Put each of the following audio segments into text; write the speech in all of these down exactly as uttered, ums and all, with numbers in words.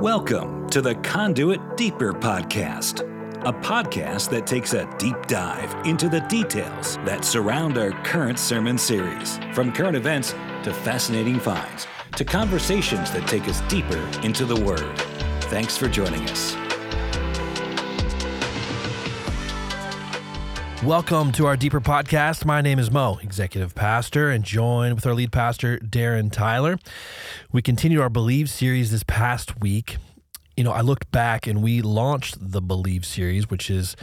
Welcome to the Conduit Deeper podcast, a podcast that takes a deep dive into the details that surround our current sermon series, from current events to fascinating finds, to conversations that take us deeper into the Word. Thanks for joining us. Welcome to our Deeper Podcast. My name is Mo, Executive Pastor, and joined with our lead pastor, Darren Tyler. We continued our Believe series this past week. You know, I looked back and we launched the Believe series, which is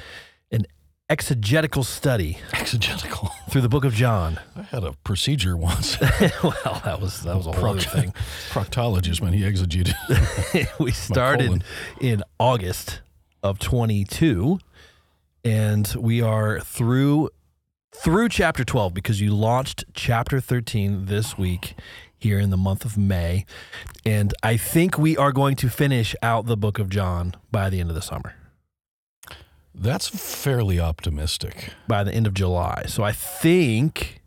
an exegetical study. Exegetical. Through the book of John. I had a procedure once. Well, that was that was a whole other thing. Proctologist, man, he exegeted. We started in August of twenty-two. And we are through through chapter twelve, because you launched chapter thirteen this week here in the month of May. And I think we are going to finish out the book of John by the end of the summer. That's fairly optimistic. By the end of July. So I think...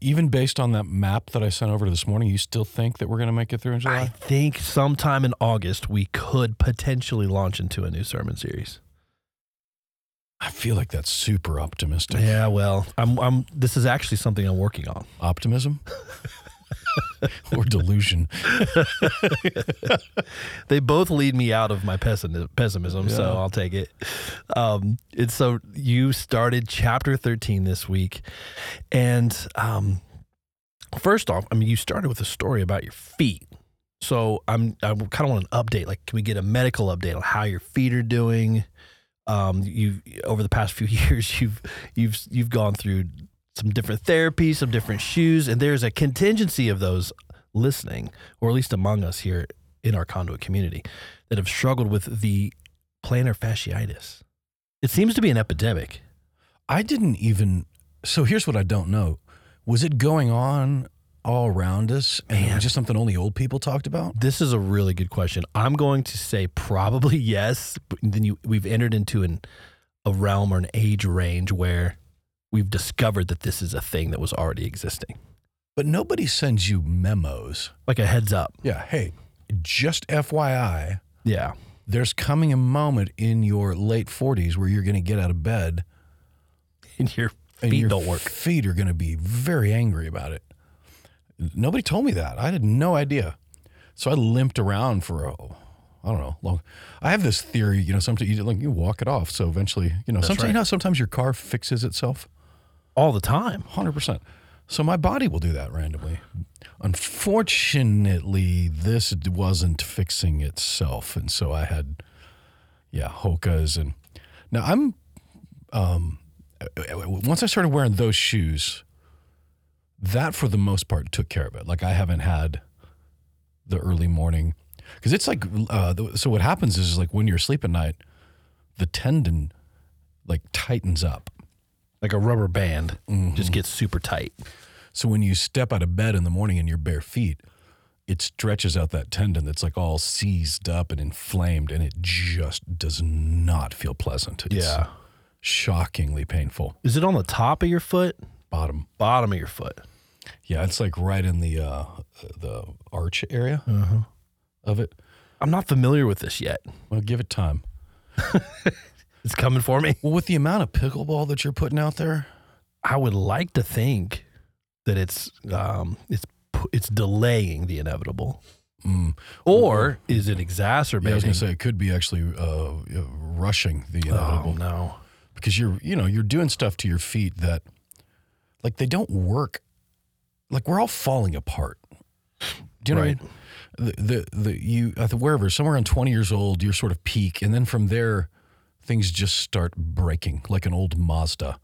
Even based on that map that I sent over this morning, you still think that we're going to make it through in July? I think sometime in August we could potentially launch into a new sermon series. I feel like that's super optimistic. Yeah, well, I'm. I'm. This is actually something I'm working on. Optimism or delusion? They both lead me out of my pessimism, yeah. So I'll take it. Um, and so you started chapter thirteen this week, and um, first off, I mean, you started with a story about your feet. So I'm. I kind of want an update. Like, can we get a medical update on how your feet are doing? Um, you've over the past few years, you've you've you've gone through some different therapies, some different shoes, and there's a contingency of those listening, or at least among us here in our Conduit community, that have struggled with the plantar fasciitis. It seems to be an epidemic. I didn't even. So here's what I don't know: was it going on all around us, and it was just something only old people talked about? This is a really good question. I'm going to say probably yes, but then you, we've entered into an, a realm or an age range where we've discovered that this is a thing that was already existing. But nobody sends you memos. Like a heads up. Yeah, hey, just F Y I, yeah, there's coming a moment in your late forties where you're going to get out of bed. And your feet and your don't work. Feet are going to be very angry about it. Nobody told me that. I had no idea. So I limped around for, a, I don't know, long. I have this theory, you know, sometimes you, like, you walk it off. So eventually, you know, sometimes, right. you know, sometimes your car fixes itself. All the time. one hundred percent. So my body will do that randomly. Unfortunately, this wasn't fixing itself. And so I had, yeah, Hokas. And now I'm, um, once I started wearing those shoes, that, for the most part, took care of it. Like, I haven't had the early morning. Because it's like, uh, so what happens is, like, when you're asleep at night, the tendon, like, tightens up. Like a rubber band mm-hmm. just gets super tight. So when you step out of bed in the morning in your bare feet, it stretches out that tendon that's, like, all seized up and inflamed, and it just does not feel pleasant. It's yeah. shockingly painful. Is it on the top of your foot? Bottom. Bottom of your foot. Yeah, it's like right in the uh, the arch area uh-huh. of it. I'm not familiar with this yet. Well, give it time. It's coming for me. Well, with the amount of pickleball that you're putting out there, I would like to think that it's um, it's it's delaying the inevitable. Mm. Or well, is it exacerbating? Yeah, I was going to say it could be actually uh, rushing the inevitable. Oh, no. Because you're you know you're doing stuff to your feet that. Like, they don't work. Like, we're all falling apart. Do you know right. what I mean? The, the, the, you, wherever, somewhere around twenty years old, you're sort of peak. And then from there, things just start breaking, like an old Mazda.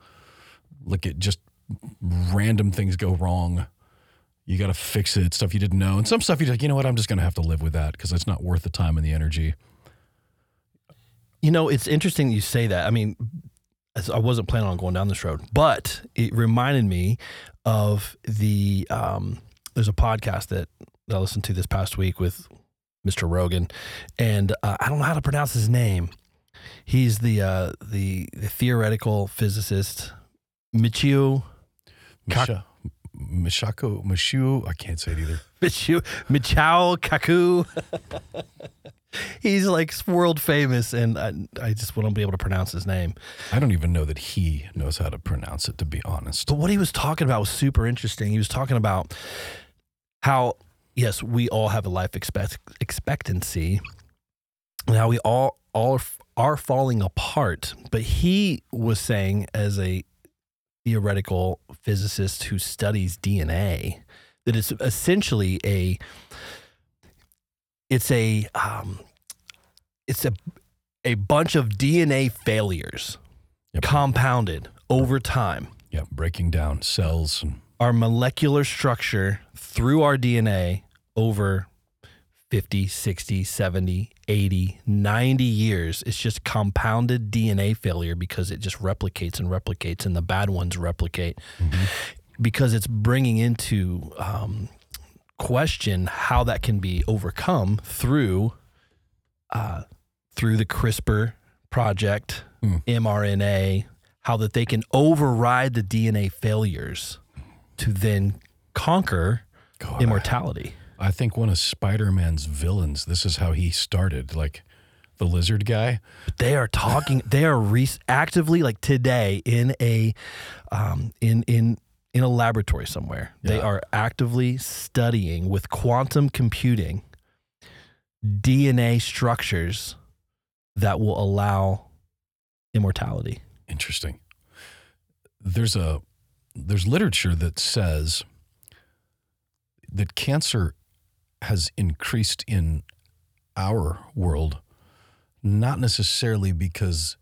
Like, it just, random things go wrong. You got to fix it, stuff you didn't know. And some stuff you're like, you know what, I'm just going to have to live with that because it's not worth the time and the energy. You know, it's interesting you say that. I mean... I wasn't planning on going down this road, but it reminded me of the, um, there's a podcast that I listened to this past week with Mister Rogan, and uh, I don't know how to pronounce his name. He's the uh, the, the theoretical physicist, Michio Kaku. Michio, Michio, I can't say it either. Michio, Michio Kaku. he's like world famous, and I, I just wouldn't be able to pronounce his name. I don't even know that he knows how to pronounce it, to be honest. But what he was talking about was super interesting. He was talking about how, yes, we all have a life expect, expectancy, and how we all, all are falling apart. But he was saying, as a theoretical physicist who studies D N A, that it's essentially a, it's a, um, it's a, a bunch of D N A failures yep. compounded over time. Yeah, breaking down cells. And- our molecular structure through our D N A over fifty, sixty, seventy, eighty, ninety years. It's just compounded D N A failure because it just replicates and replicates, and the bad ones replicate. Mm-hmm. Because it's bringing into um, question how that can be overcome through uh, through the CRISPR project, mm. mRNA, how that they can override the D N A failures to then conquer God, immortality. I, I think one of Spider-Man's villains, this is how he started, like the lizard guy. But they are talking, they are re- actively, like today, in a, um, in in. in a laboratory somewhere. Yeah. They are actively studying with quantum computing D N A structures that will allow immortality. Interesting. There's a there's literature that says that cancer has increased in our world, not necessarily because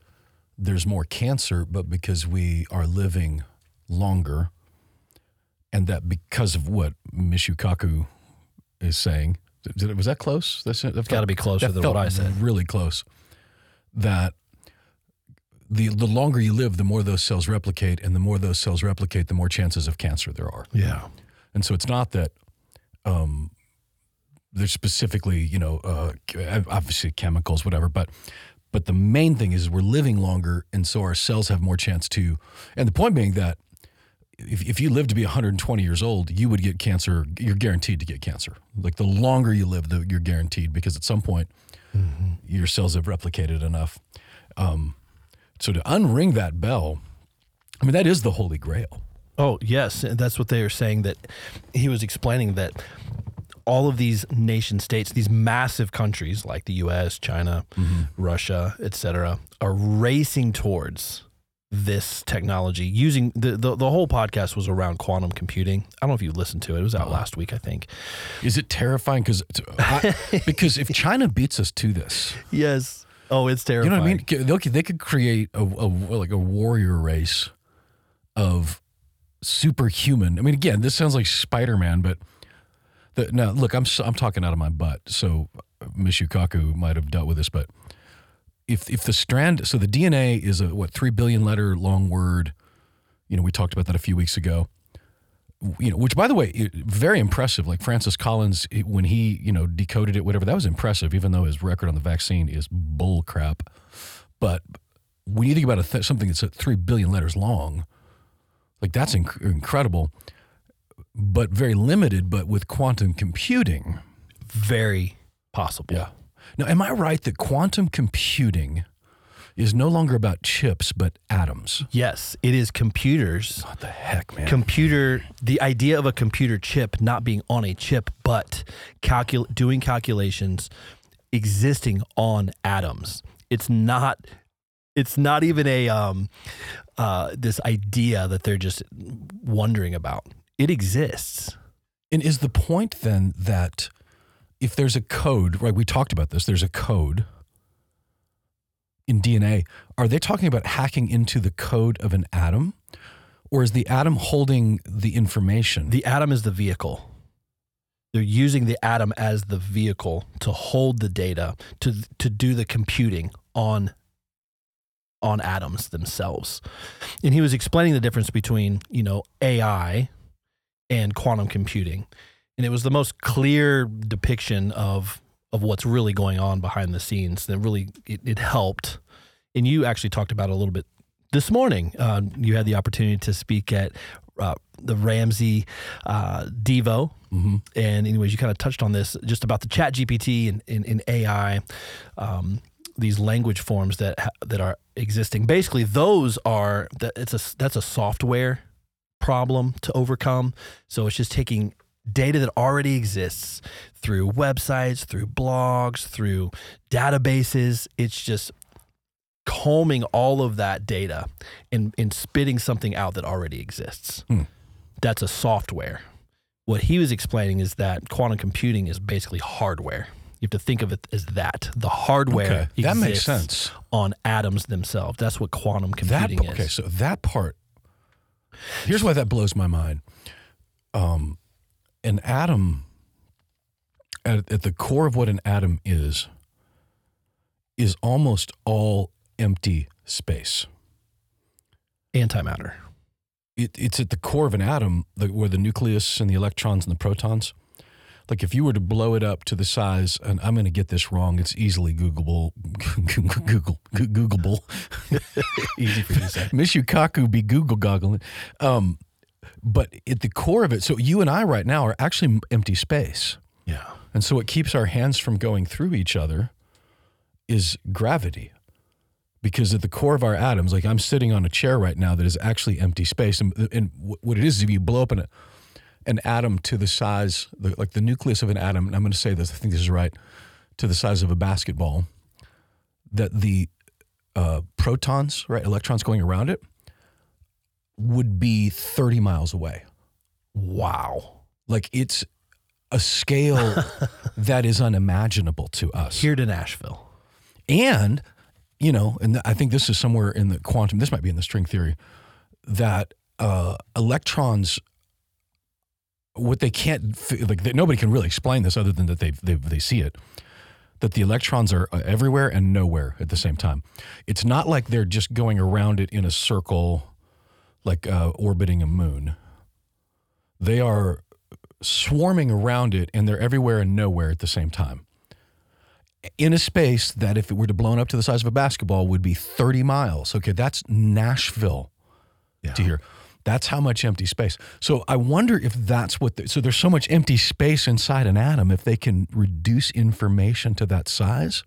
there's more cancer, but because we are living longer. And that because of what Michio Kaku is saying, did it, was that close? That's it's got to be closer than what I said. Really close. That the the longer you live, the more those cells replicate, and the more those cells replicate, the more chances of cancer there are. Yeah. And so it's not that um, there's specifically, you know, uh, obviously chemicals, whatever, but. But the main thing is we're living longer, and so our cells have more chance to. And the point being that if if you live to be one hundred twenty years old, you would get cancer. You're guaranteed to get cancer. Like the longer you live, the, you're guaranteed, because at some point mm-hmm. your cells have replicated enough. Um, so to unring that bell, I mean, that is the Holy Grail. Oh, yes. That's what they are saying, that he was explaining that all of these nation states, these massive countries like the U S, China, mm-hmm. Russia, et cetera, are racing towards this technology using the, the, the whole podcast was around quantum computing. I don't know if you listened to it. It was out oh. last week, I think. Is it terrifying? Cause I, because if China beats us to this, yes. Oh, it's terrifying. You know what I mean? They could, they could create a, a, like a warrior race of superhuman. I mean, again, this sounds like Spider-Man, but now, look, I'm I'm talking out of my butt, so Michio Kaku might have dealt with this, but if if the strand, so the D N A is a, what, three billion letter long word, you know, we talked about that a few weeks ago, you know, which, by the way, it, very impressive, like Francis Collins, it, when he, you know, decoded it, whatever, that was impressive, even though his record on the vaccine is bull crap. But when you think about a th- something that's three billion letters long, like that's inc- incredible. But very limited, but with quantum computing. Very possible. Yeah. Now, am I right that quantum computing is no longer about chips, but atoms? Yes, it is computers. What the heck, man? Computer, the idea of a computer chip not being on a chip, but calcul- doing calculations existing on atoms. It's not... It's not even a um, uh, this idea that they're just wondering about. It exists. And is the point then that if there's a code, right, we talked about this, there's a code in D N A. Are they talking about hacking into the code of an atom? Or is the atom holding the information? The atom is the vehicle. They're using the atom as the vehicle to hold the data, to to do the computing on on atoms themselves. And he was explaining the difference between, you know, A I and quantum computing. And it was the most clear depiction of of what's really going on behind the scenes. That really, it, it helped. And you actually talked about it a little bit this morning. Uh, you had the opportunity to speak at uh, the Ramsey uh, Devo. Mm-hmm. And anyways, you kind of touched on this just about the chat G P T and, and, and A I, um, these language forms that ha- that are existing. Basically, those are, that it's a, that's a software problem to overcome. So it's just taking data that already exists through websites, through blogs, through databases. It's just combing all of that data and, and spitting something out that already exists. Hmm. That's a software. What he was explaining is that quantum computing is basically hardware. You have to think of it as that. The hardware okay. exists that makes sense. On atoms themselves. That's what quantum computing that, is. Okay, so that part, here's why that blows my mind. Um, an atom, at, at the core of what an atom is, is almost all empty space. Antimatter. It, it's at the core of an atom, the, where the nucleus and the electrons and the protons. Like if you were to blow it up to the size, and I'm going to get this wrong, it's easily Googleable. Google, Googleable. Easy for you to say. Michio Kaku be Google goggling. Um, but at the core of it, so you and I right now are actually empty space. Yeah. And so what keeps our hands from going through each other is gravity. Because at the core of our atoms, like I'm sitting on a chair right now that is actually empty space. And, and what it is, if you blow up an, an atom to the size, the, like the nucleus of an atom, and I'm going to say this, I think this is right, to the size of a basketball, that the uh, protons, right, electrons going around it, would be thirty miles away. Wow. Like it's a scale that is unimaginable to us. Here to Nashville. And... You know, and I think this is somewhere in the quantum, this might be in the string theory, that uh, electrons, what they can't, like they, nobody can really explain this other than that they they see it, that the electrons are everywhere and nowhere at the same time. It's not like they're just going around it in a circle, like uh, orbiting a moon. They are swarming around it and they're everywhere and nowhere at the same time. In a space that if it were to blown up to the size of a basketball would be thirty miles. Okay, that's Nashville yeah. to here. That's how much empty space. So I wonder if that's what, the, so there's so much empty space inside an atom, if they can reduce information to that size,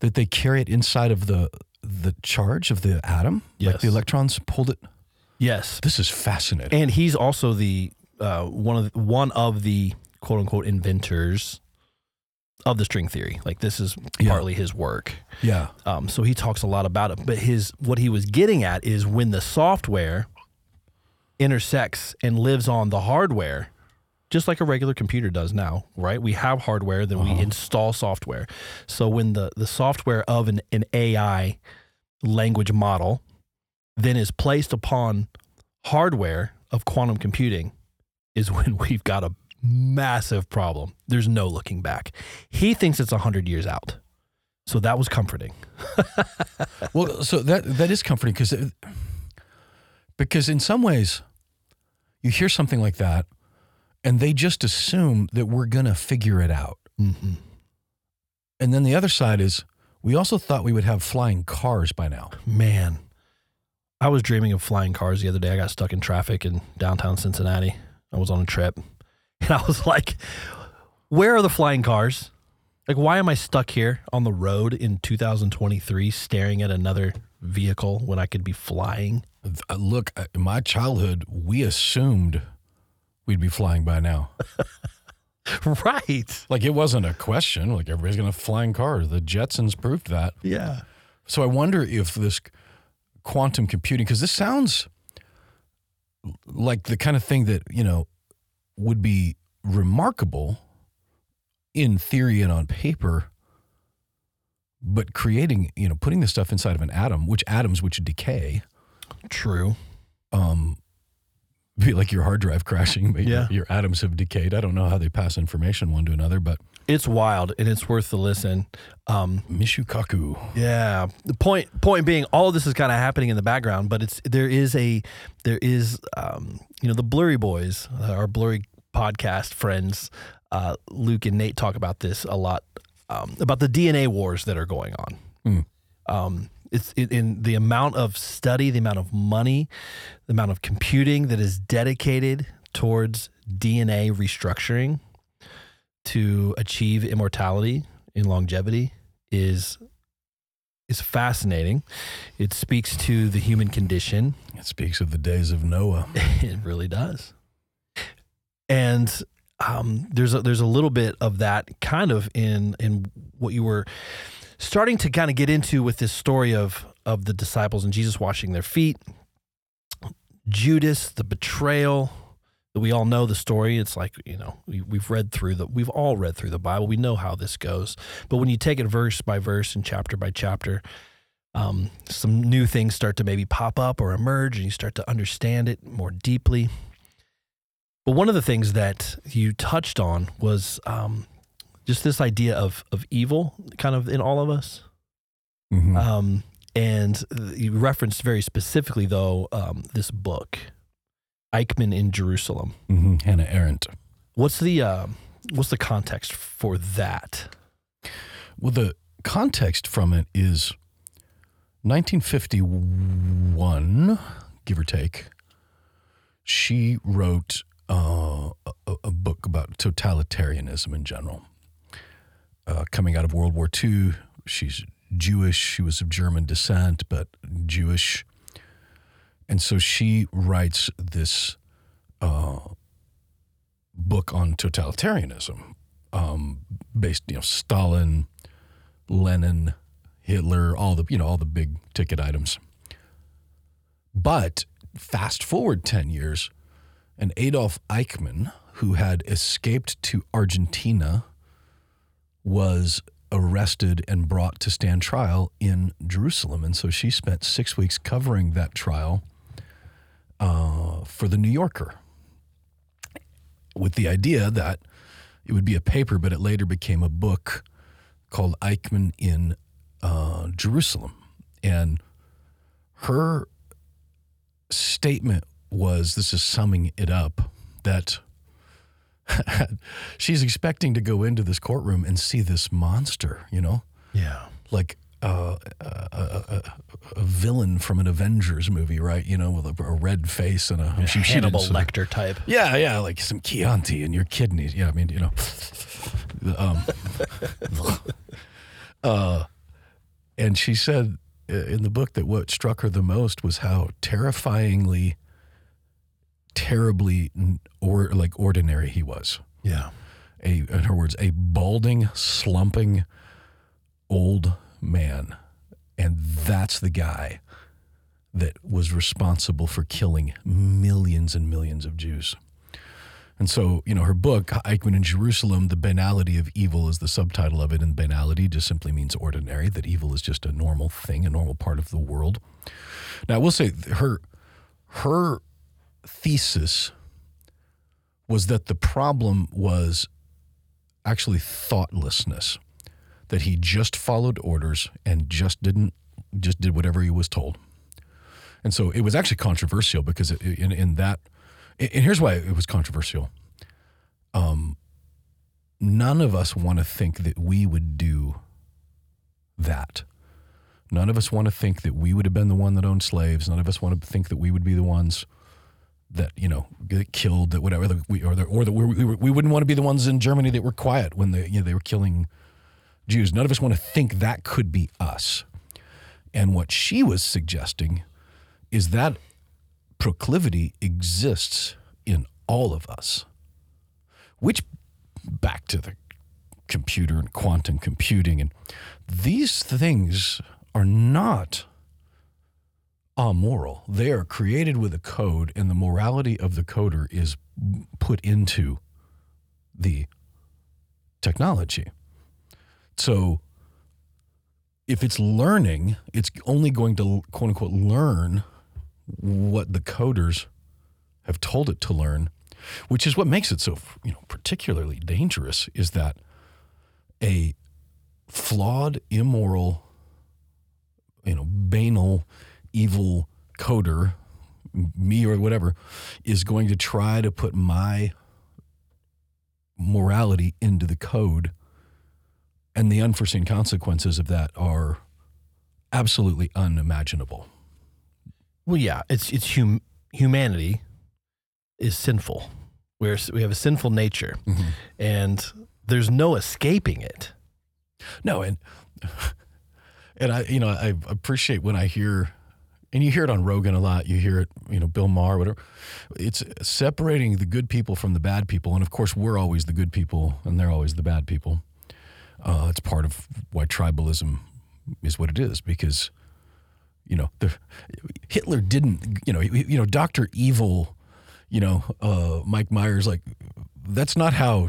that they carry it inside of the the charge of the atom, yes. like the electrons pulled it. Yes. This is fascinating. And he's also the, uh, one of the, one of the quote unquote inventors of the string theory. Like this is yeah. partly his work. Yeah. Um, so he talks a lot about it, but his, what he was getting at is when the software intersects and lives on the hardware, just like a regular computer does now, right? We have hardware, then uh-huh. we install software. So when the, the software of an, an A I language model then is placed upon hardware of quantum computing is when we've got a massive problem. There's no looking back. He thinks it's one hundred years out. So that was comforting. Well, so that that is comforting because because in some ways you hear something like that and they just assume that we're going to figure it out. Mm-hmm. And then the other side is we also thought we would have flying cars by now. Man, I was dreaming of flying cars the other day. I got stuck in traffic in downtown Cincinnati. I was on a trip. And I was like, where are the flying cars? Like, why am I stuck here on the road in two thousand twenty-three staring at another vehicle when I could be flying? Look, in my childhood, we assumed we'd be flying by now. Right. Like, it wasn't a question. Like, everybody's going to have flying cars. The Jetsons proved that. Yeah. So I wonder if this quantum computing, because this sounds like the kind of thing that, you know, would be remarkable in theory and on paper, but creating, you know, putting this stuff inside of an atom, which atoms, which decay. True. Um, be like your hard drive crashing, but yeah. your, your atoms have decayed. I don't know how they pass information one to another, but. It's wild and it's worth the listen. Um, Michio Kaku. Yeah. The point, point being, all of this is kind of happening in the background, but it's, there is a, there is, um, you know, the Blurry Boys, uh, our Blurry podcast friends, uh, Luke and Nate talk about this a lot, um, about the D N A wars that are going on. Mm. Um, It's in the amount of study, the amount of money, the amount of computing that is dedicated towards D N A restructuring to achieve immortality and longevity is is fascinating. It speaks to the human condition. It speaks of the days of Noah. It really does. And um, there's a, there's a little bit of that kind of in in what you were starting to kind of get into with this story of of the disciples and Jesus washing their feet, Judas, the betrayal. We all know the story. It's like, you know, we, we've read through the, we've all read through the Bible. We know how this goes. But when you take it verse by verse and chapter by chapter, um, some new things start to maybe pop up or emerge, and you start to understand it more deeply. But one of the things that you touched on was um, just this idea of of evil kind of in all of us. Mm-hmm. Um, and you referenced very specifically, though, um, this book, Eichmann in Jerusalem. Mm-hmm. Hannah Arendt. What's the uh, what's the context for that? Well, the context from it is nineteen fifty-one, give or take. She wrote uh, a, a book about totalitarianism in general. Uh, coming out of World War Two, she's Jewish. She was of German descent, but Jewish. And so she writes this uh, book on totalitarianism, um, based, you know, Stalin, Lenin, Hitler, all the, you know, all the big ticket items. But fast forward ten years, and Adolf Eichmann, who had escaped to Argentina, was arrested and brought to stand trial in Jerusalem. And so she spent six weeks covering that trial Uh, for the New Yorker, with the idea that it would be a paper, but it later became a book called Eichmann in uh, Jerusalem. And her statement was, this is summing it up, that she's expecting to go into this courtroom and see this monster, you know? Yeah. Like, Uh, a, a, a villain from an Avengers movie, right? You know, with a, a red face and a yeah, she, Hannibal she Lecter of, type. Yeah, yeah, like some Chianti in your kidneys. Yeah, I mean, you know, um, uh, and she said in the book that what struck her the most was how terrifyingly, terribly, or like ordinary he was. Yeah, a in her words, a balding, slumping, old man, and that's the guy that was responsible for killing millions and millions of Jews. And so, you know, her book, Eichmann in Jerusalem, The Banality of Evil is the subtitle of it, and banality just simply means ordinary, that evil is just a normal thing, a normal part of the world. Now, I will say her, her thesis was that the problem was actually thoughtlessness, that he just followed orders and just didn't, just did whatever he was told. And so it was actually controversial because it, in, in that, and here's why it was controversial. Um, none of us want to think that we would do that. None of us want to think that we would have been the one that owned slaves. None of us want to think that we would be the ones that, you know, get killed, that whatever, that we, or that, or that we, we, we wouldn't want to be the ones in Germany that were quiet when they, you know, they were killing Jews. None of us want to think that could be us. And what she was suggesting is that proclivity exists in all of us, which, back to the computer and quantum computing, and these things are not amoral. They are created with a code, and the morality of the coder is put into the technology. So if it's learning, it's only going to, quote unquote, learn what the coders have told it to learn, which is what makes it so, you know, particularly dangerous, is that a flawed, immoral, you know, banal, evil coder, me or whatever, is going to try to put my morality into the code. And the unforeseen consequences of that are absolutely unimaginable. Well, yeah, it's it's hum, humanity is sinful. We're we have a sinful nature, mm-hmm. and there's no escaping it. No, and and I you know I appreciate when I hear, and you hear it on Rogan a lot. You hear it, you know, Bill Maher, whatever. It's separating the good people from the bad people, and of course we're always the good people, and they're always the bad people. Uh, it's part of why tribalism is what it is, because, you know, the, Hitler didn't, you know, you know, Doctor Evil, you know, uh, Mike Myers, like, that's not how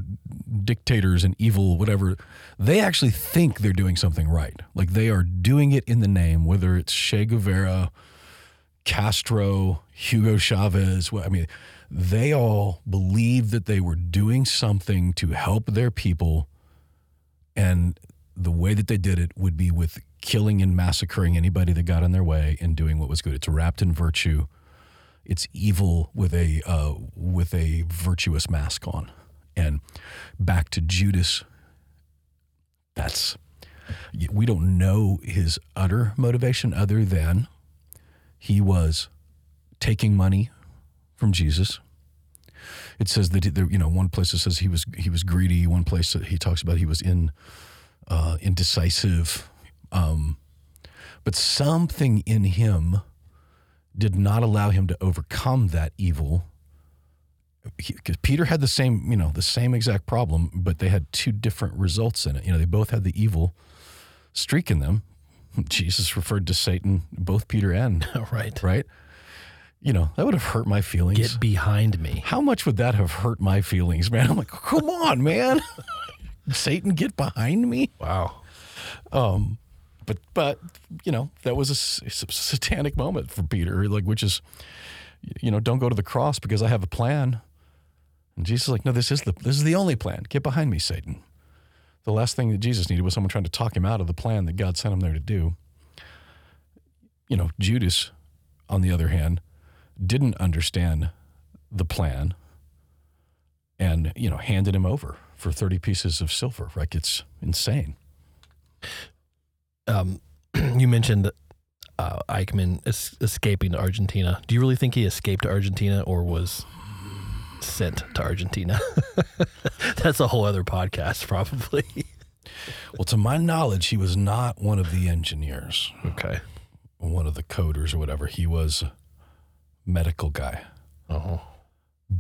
dictators and evil, whatever, they actually think they're doing something right. Like, they are doing it in the name, whether it's Che Guevara, Castro, Hugo Chavez, I mean, they all believed that they were doing something to help their people. And the way that they did it would be with killing and massacring anybody that got in their way and doing what was good. It's wrapped in virtue. It's evil with a uh, with a virtuous mask on. And back to Judas, that's, we don't know his utter motivation other than he was taking money from Jesus. It says that, you know, one place it says he was he was greedy. One place that he talks about he was in uh, indecisive. Um, but something in him did not allow him to overcome that evil. Because Peter had the same, you know, the same exact problem, but they had two different results in it. You know, they both had the evil streak in them. Jesus referred to Satan, both Peter and right, right. You know, that would have hurt my feelings. Get behind me. How much would that have hurt my feelings, man? I'm like, come on, man. Satan, get behind me. Wow. Um, but, but you know, that was a, a satanic moment for Peter, like, which is, you know, don't go to the cross because I have a plan. And Jesus is like, no, this is the this is the only plan. Get behind me, Satan. The last thing that Jesus needed was someone trying to talk him out of the plan that God sent him there to do. You know, Judas, on the other hand, didn't understand the plan and, you know, handed him over for thirty pieces of silver. Like, it's insane. Um, you mentioned uh, Eichmann es- escaping to Argentina. Do you really think he escaped to Argentina or was sent to Argentina? That's a whole other podcast, probably. Well, to my knowledge, he was not one of the engineers. Okay. One of the coders or whatever. He was... medical guy. Oh.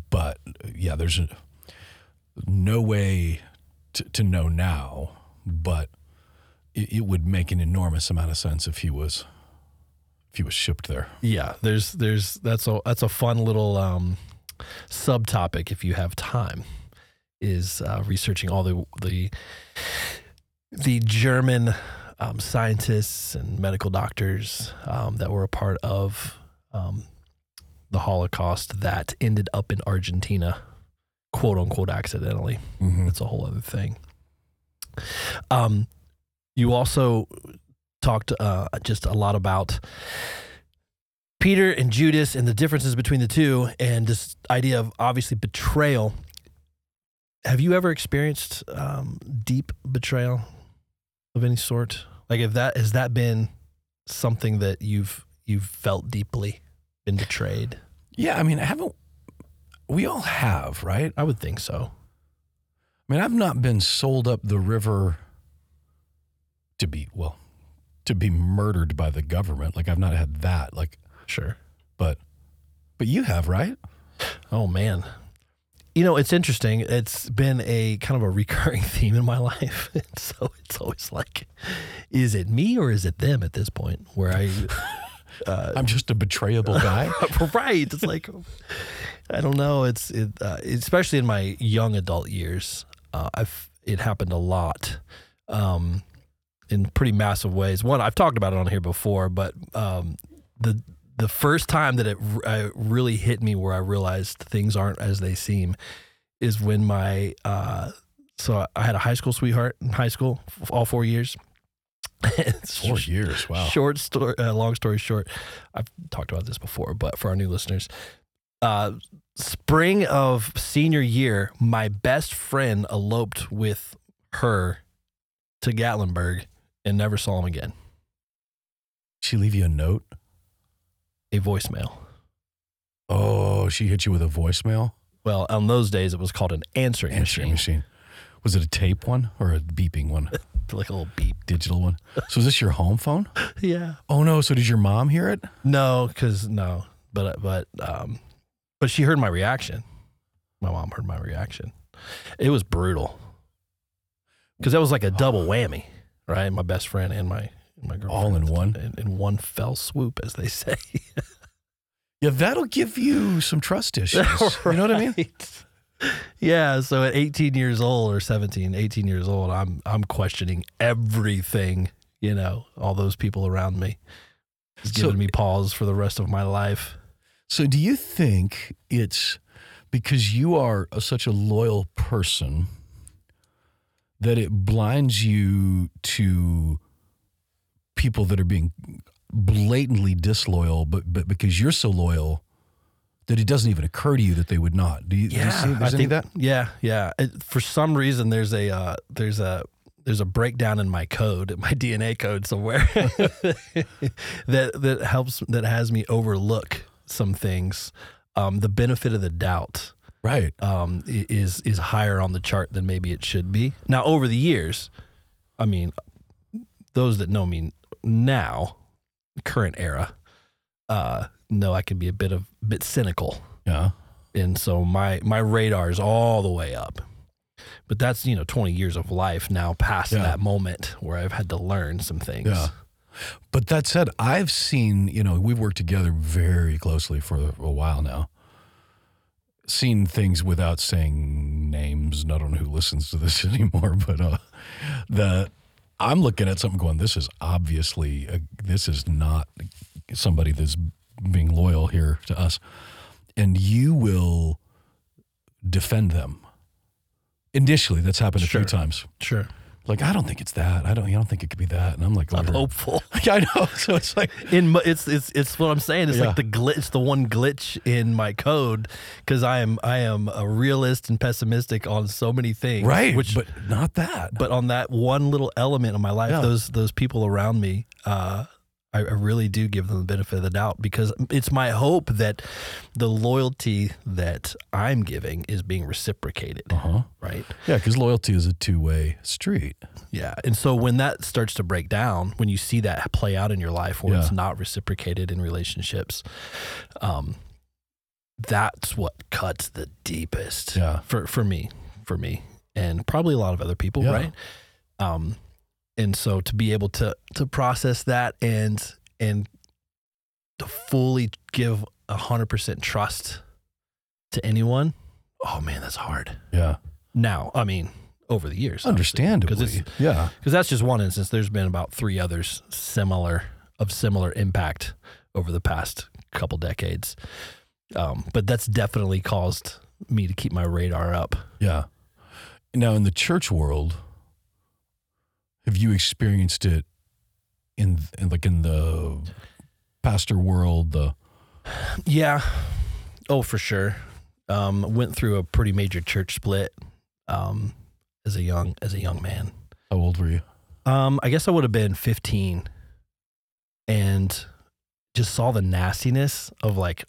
But yeah, there's a, no way to, to know now, but it, it would make an enormous amount of sense if he was if he was shipped there. Yeah, there's there's that's a that's a fun little um, subtopic if you have time, is uh, researching all the the the German um, scientists and medical doctors um, that were a part of um, the Holocaust that ended up in Argentina, quote unquote, accidentally. Mm-hmm. That's a whole other thing. Um, you also talked uh, just a lot about Peter and Judas and the differences between the two and this idea of obviously betrayal. Have you ever experienced um, deep betrayal of any sort? Like, if that, has that been something that you've, you've felt deeply? Been betrayed? Yeah, I mean, I haven't. We all have, right? I would think so. I mean, I've not been sold up the river to be well, to be murdered by the government. Like, I've not had that. Like, sure, but but you have, right? Oh man, you know, it's interesting. It's been a kind of a recurring theme in my life, and so it's always like, is it me or is it them at this point? Where I. Uh, I'm just a betrayable guy. Right. It's like, I don't know. It's, it, uh, especially in my young adult years, uh, I've, it happened a lot, um, in pretty massive ways. One, I've talked about it on here before, but, um, the, the first time that it uh, really hit me where I realized things aren't as they seem is when my, uh, so I had a high school sweetheart in high school, all four years. Four years, wow. Short story, uh, long story short, I've talked about this before, but for our new listeners, uh, spring of senior year, my best friend eloped with her to Gatlinburg and never saw him again. she leave you a note? A voicemail. Oh, she hit you with a voicemail? Well, on those days, it was called an answering, answering machine. machine. Was it a tape one or a beeping one? Like a little beep. Digital one. So is this your home phone? Yeah. Oh, no. So did your mom hear it? No, because no. But but um, but she heard my reaction. My mom heard my reaction. It was brutal. Because that was like a double whammy, right? My best friend and my, my girlfriend. All in one? In, in one fell swoop, as they say. Yeah, that'll give you some trust issues. Right. You know what I mean? Yeah, so at eighteen years old or seventeen, eighteen years old, I'm I'm questioning everything, you know, all those people around me. It's so, giving me pause for the rest of my life. So do you think it's because you are a, such a loyal person that it blinds you to people that are being blatantly disloyal, but, but because you're so loyal that it doesn't even occur to you that they would not? Do you, yeah, do you see there's I any think, of that? Yeah, yeah. It, for some reason, there's a uh, there's a there's a breakdown in my code, my D N A code somewhere that that helps that has me overlook some things. Um, the benefit of the doubt, right, um, is is higher on the chart than maybe it should be. Now, over the years, I mean, those that know me now. Current era, uh, no, I can be a bit of bit cynical. Yeah, and so my my radar is all the way up, but that's you know twenty years of life now past yeah. that moment where I've had to learn some things. Yeah, but that said, I've seen you know we've worked together very closely for a while now. Seen things without saying names. And I don't know who listens to this anymore, but uh, the. I'm looking at something going, this is obviously, a, this is not somebody that's being loyal here to us. And you will defend them. Initially, that's happened a sure. few times. Sure. Like, I don't think it's that. I don't I don't think it could be that. And I'm like, I'm hopeful. Yeah, I know. So it's like. in my, it's, it's it's what I'm saying. It's yeah. like the glitch, the one glitch in my code, because I am I am a realist and pessimistic on so many things. Right, which, but not that. But on that one little element of my life, yeah. those those people around me, uh, I, I really do give them the benefit of the doubt, because it's my hope that the loyalty that I'm giving is being reciprocated. Uh-huh. Right? Yeah, because loyalty is a two-way street. Yeah, and so when that starts to break down, when you see that play out in your life where yeah. it's not reciprocated in relationships, um, that's what cuts the deepest yeah. for, for me, for me, and probably a lot of other people, yeah. right? Um And so to be able to to process that and and to fully give one hundred percent trust to anyone, oh, man, that's hard. Yeah. Now, I mean, over the years. Understandably. Cause yeah. Because that's just one instance. There's been about three others similar of similar impact over the past couple decades. Um, but that's definitely caused me to keep my radar up. Yeah. Now, in the church world... Have you experienced it in, in like in the pastor world? The yeah, oh for sure. Um, went through a pretty major church split um, as a young as a young man. How old were you? Um, I guess I would have been fifteen, and just saw the nastiness of like,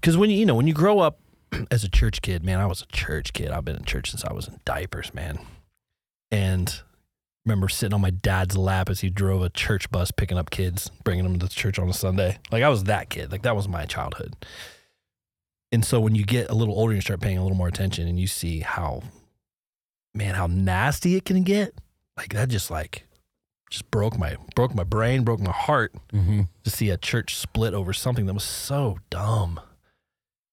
because when you you know when you grow up as a church kid, man, I was a church kid. I've been in church since I was in diapers, man, and. Remember sitting on my dad's lap as he drove a church bus, picking up kids, bringing them to church on a Sunday. Like I was that kid. Like that was my childhood. And so when you get a little older, you start paying a little more attention, and you see how, man, how nasty it can get. Like that just like, just broke my broke my brain, broke my heart mm-hmm. to see a church split over something that was so dumb.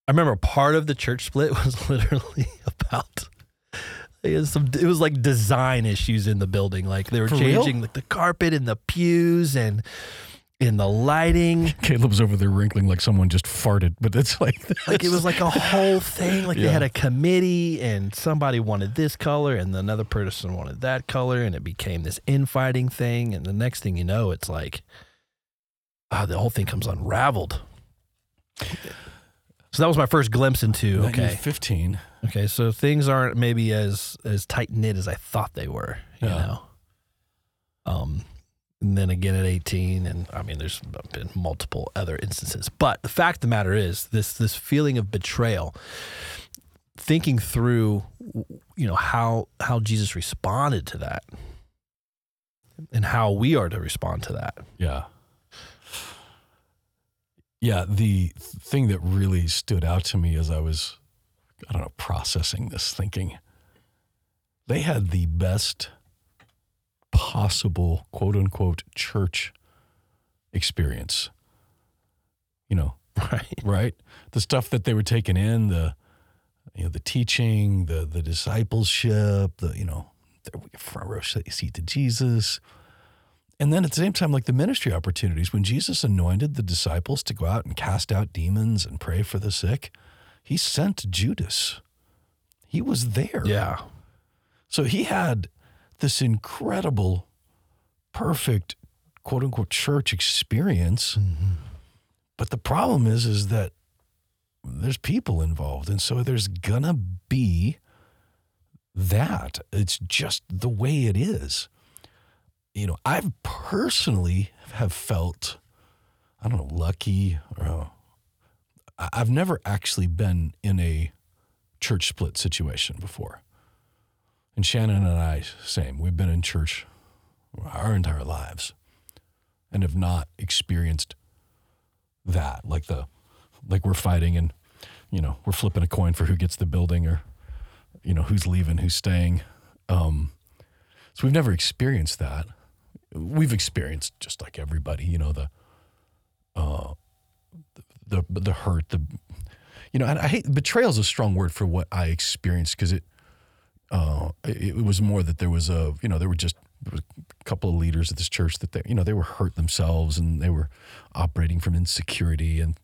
I remember part of the church split was literally about. It was, some, it was like design issues in the building. Like they were For changing real? Like the carpet and the pews and in the lighting. Caleb's over there wrinkling like someone just farted, but it's like this. Like it was like a whole thing. Like yeah. they had a committee and somebody wanted this color and another person wanted that color, and it became this infighting thing. And the next thing you know, it's like oh, the whole thing comes unraveled. So that was my first glimpse into, okay. fifteen. Okay, so things aren't maybe as, as tight-knit as I thought they were, you yeah. know. Um, and then again at eighteen. And I mean, there's been multiple other instances. But the fact of the matter is this, this feeling of betrayal, thinking through, you know, how, how Jesus responded to that and how we are to respond to that. Yeah. Yeah. The thing that really stood out to me as I was, I don't know, processing this thinking, they had the best possible quote unquote church experience, you know, right. Right. The stuff that they were taking in, the, you know, the teaching, the, the discipleship, the, you know, the front row seat to Jesus. And then at the same time, like the ministry opportunities, when Jesus anointed the disciples to go out and cast out demons and pray for the sick, he sent Judas. He was there. Yeah. So he had this incredible, perfect, quote unquote, church experience. Mm-hmm. But the problem is, is that there's people involved. And so there's gonna be that. It's just the way it is. You know, I've personally have felt, I don't know, lucky or uh, I've never actually been in a church split situation before. And Shannon and I, same. We've been in church our entire lives and have not experienced that, like the, like we're fighting and, you know, we're flipping a coin for who gets the building or, you know, who's leaving, who's staying. Um, so we've never experienced that. We've experienced, just like everybody, you know, the, uh, the, the, the hurt, the, you know, and I hate, betrayal is a strong word for what I experienced because it, Uh, it, it was more that there was a, you know, there were just there was a couple of leaders at this church that they, you know, they were hurt themselves and they were operating from insecurity. And,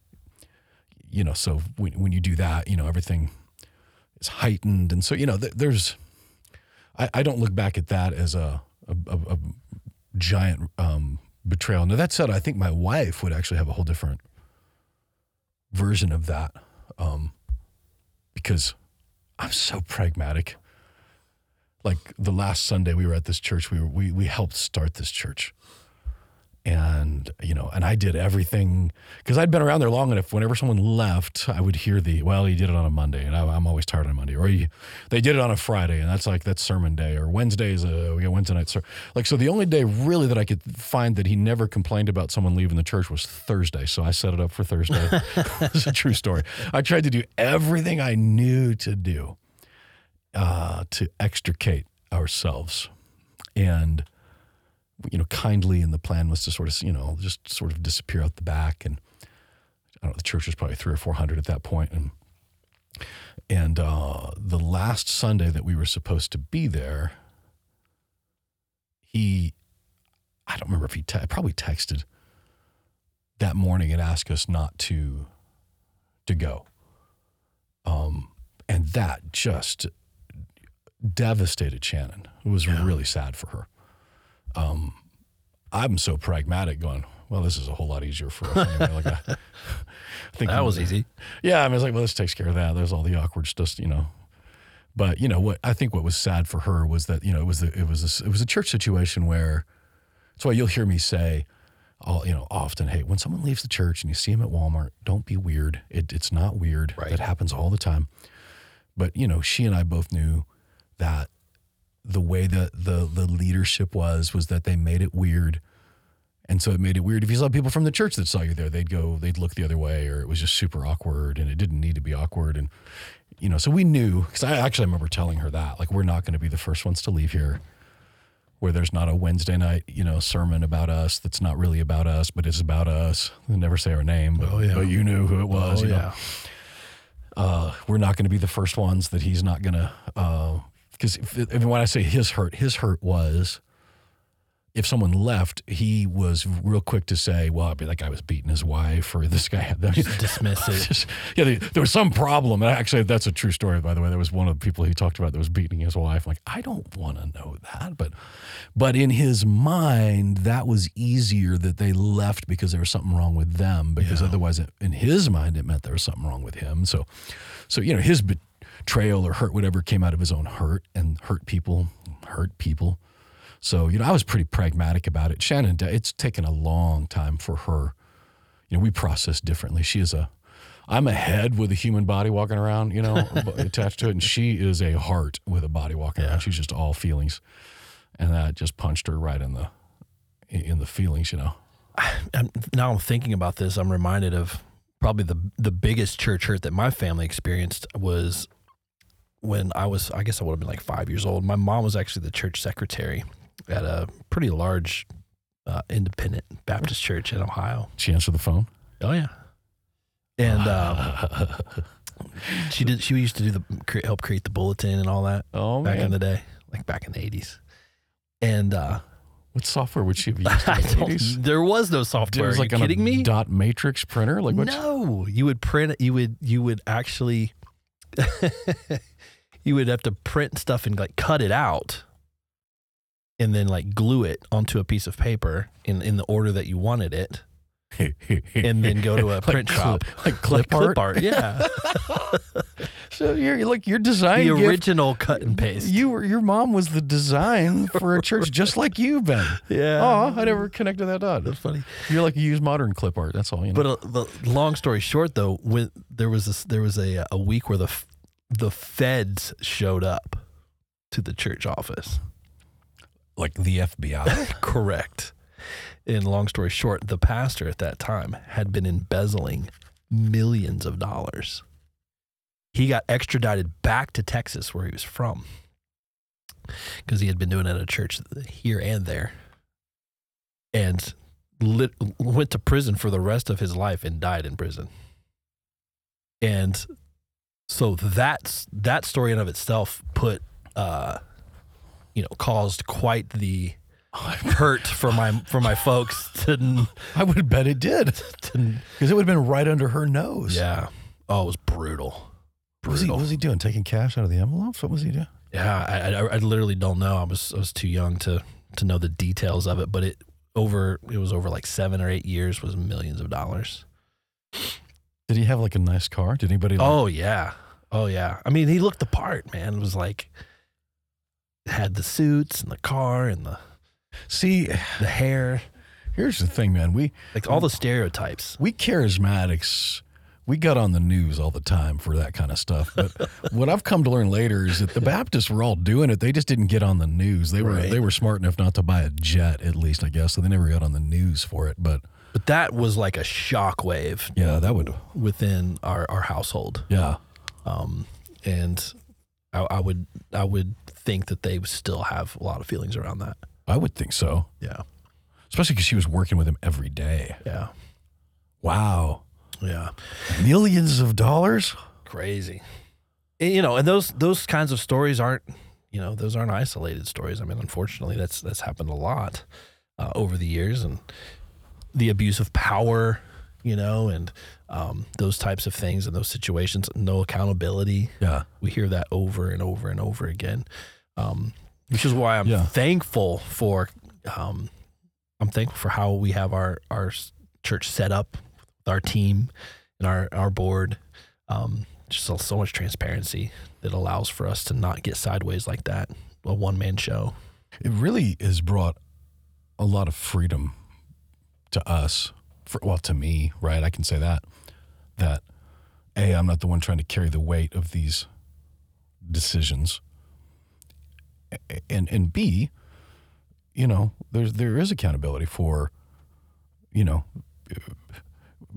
you know, so when, when you do that, you know, everything is heightened. And so, you know, th- there's, I, I don't look back at that as a, a, a, a giant um, betrayal. Now, that said, I think my wife would actually have a whole different version of that um, because I'm so pragmatic. Like the last Sunday we were at this church, we were, we we helped start this church, and you know, and I did everything because I'd been around there long enough. Whenever someone left, I would hear the well, he did it on a Monday, and I, I'm always tired on a Monday, or he, they did it on a Friday, and that's like that's sermon day, or Wednesday is a we got Wednesday night. So like so, the only day really that I could find that he never complained about someone leaving the church was Thursday. So I set it up for Thursday. It's a true story. I tried to do everything I knew to do. Uh, to extricate ourselves. And, you know, kindly, and the plan was to sort of, you know, just sort of disappear out the back. And I don't know, the church was probably three or four hundred at that point. And and uh, the last Sunday that we were supposed to be there, he, I don't remember if he, te- probably texted that morning and asked us not to, to go. Um, and that just devastated Shannon. It was yeah. really sad for her. Um, I'm so pragmatic going, well, this is a whole lot easier for us. Anyway, like I, I think that was gonna, easy. Yeah. I mean, it's like, well, this takes care of that. There's all the awkward stuff, you know, but you know what, I think what was sad for her was that, you know, it was, the, it was, a, it was a church situation where that's why you'll hear me say, I'll, you know, often, hey, when someone leaves the church and you see them at Walmart, don't be weird. It, it's not weird. Right. That happens all the time. But, you know, she and I both knew that the way that the, the leadership was, was that they made it weird. And so it made it weird. If you saw people from the church that saw you there, they'd go, they'd look the other way, or it was just super awkward and it didn't need to be awkward. And, you know, so we knew, because I actually remember telling her that, like, we're not going to be the first ones to leave here where there's not a Wednesday night, you know, sermon about us that's not really about us, but it's about us. They never say our name, but, oh, yeah. but you knew who it was. Oh, you know? Yeah. Uh, we're not going to be the first ones that he's not going to, because uh, when I say his hurt, his hurt was if someone left, he was real quick to say, well, I mean, that guy was beating his wife or this guy had that. Just dismiss it. Just, yeah, they, there was some problem. And actually, that's a true story, by the way. There was one of the people he talked about that was beating his wife. I'm like, I don't want to know that. But, but in his mind, that was easier that they left because there was something wrong with them, because yeah. otherwise it, in his mind, it meant there was something wrong with him. So, so, you know, his betrayal or hurt, whatever, came out of his own hurt and hurt people, hurt people. So, you know, I was pretty pragmatic about it. Shannon, it's taken a long time for her. You know, we process differently. She is a, I'm a head with a human body walking around, you know, attached to it. And she is a heart with a body walking yeah. around. She's just all feelings. And that just punched her right in the, in the feelings, you know. I'm, now I'm thinking about this. I'm reminded of probably the, the biggest church hurt that my family experienced was when I was, I guess I would have been like five years old. My mom was actually the church secretary at a pretty large uh, independent Baptist church in Ohio. She answered the phone? Oh, yeah. And um, she did. She used to do the help create the bulletin and all that oh, back man. in the day, like back in the eighties. And uh, what software would she have used in the eighties? There was no software. It was like Are you kidding me? Dot matrix printer? Like what? No, you would print. You would. You would actually. You would have to print stuff and like cut it out, and then like glue it onto a piece of paper in, in the order that you wanted it, and then go to a print like shop, clip, like clip, like art? clip art. Yeah. So you're like your design, the gift, original cut and paste. You were your mom was the design for a church, just like you, Ben. Yeah. Oh, I never connected that dot. That's funny. You're like you use modern clip art. That's all you know. But, uh, but long story short, though, when there was this, there was a a week where the the feds showed up to the church office, like the F B I. Correct. And long story short, the pastor at that time had been embezzling millions of dollars. He got extradited back to Texas where he was from because he had been doing it at a church here and there, and lit, went to prison for the rest of his life and died in prison. And so that's, that story in and of itself put, uh, you know, caused quite the... hurt for my for my folks. Didn't I would bet it did, because it would have been right under her nose. Yeah. Oh, it was brutal. Brutal. Was he, what was he doing? Taking cash out of the envelopes? What was he doing? Yeah, I, I, I literally don't know. I was I was too young to to know the details of it, but it over it was over like seven or eight years was millions of dollars. Did he have like a nice car? Did anybody? Like- oh yeah, oh yeah. I mean, he looked the part, man. It was like had the suits and the car and the. See, the hair. Here's the thing, man. We like all the stereotypes. We charismatics, we got on the news all the time for that kind of stuff. But what I've come to learn later is that the Baptists were all doing it. They just didn't get on the news. They were right. they were smart enough not to buy a jet, at least I guess. So they never got on the news for it. But but that was like a shockwave. Yeah, that would within our, our household. Yeah, um, and I, I would I would think that they still have a lot of feelings around that. I would think so. Yeah. Especially because she was working with him every day. Yeah. Wow. Yeah. Millions of dollars? Crazy. And, you know, and those those kinds of stories aren't, you know, those aren't isolated stories. I mean, unfortunately, that's that's happened a lot uh, over the years, and the abuse of power, you know, and um, those types of things and those situations, no accountability. Yeah. We hear that over and over and over again. Um Which is why I'm yeah. thankful for, um, I'm thankful for how we have our, our church set up, our team, and our our board. Um, just so, so much transparency that allows for us to not get sideways like that. A one man show. It really has brought a lot of freedom to us. For, well, to me, right? I can say that that A, I'm not the one trying to carry the weight of these decisions. And and B, you know, there's there is accountability for, you know,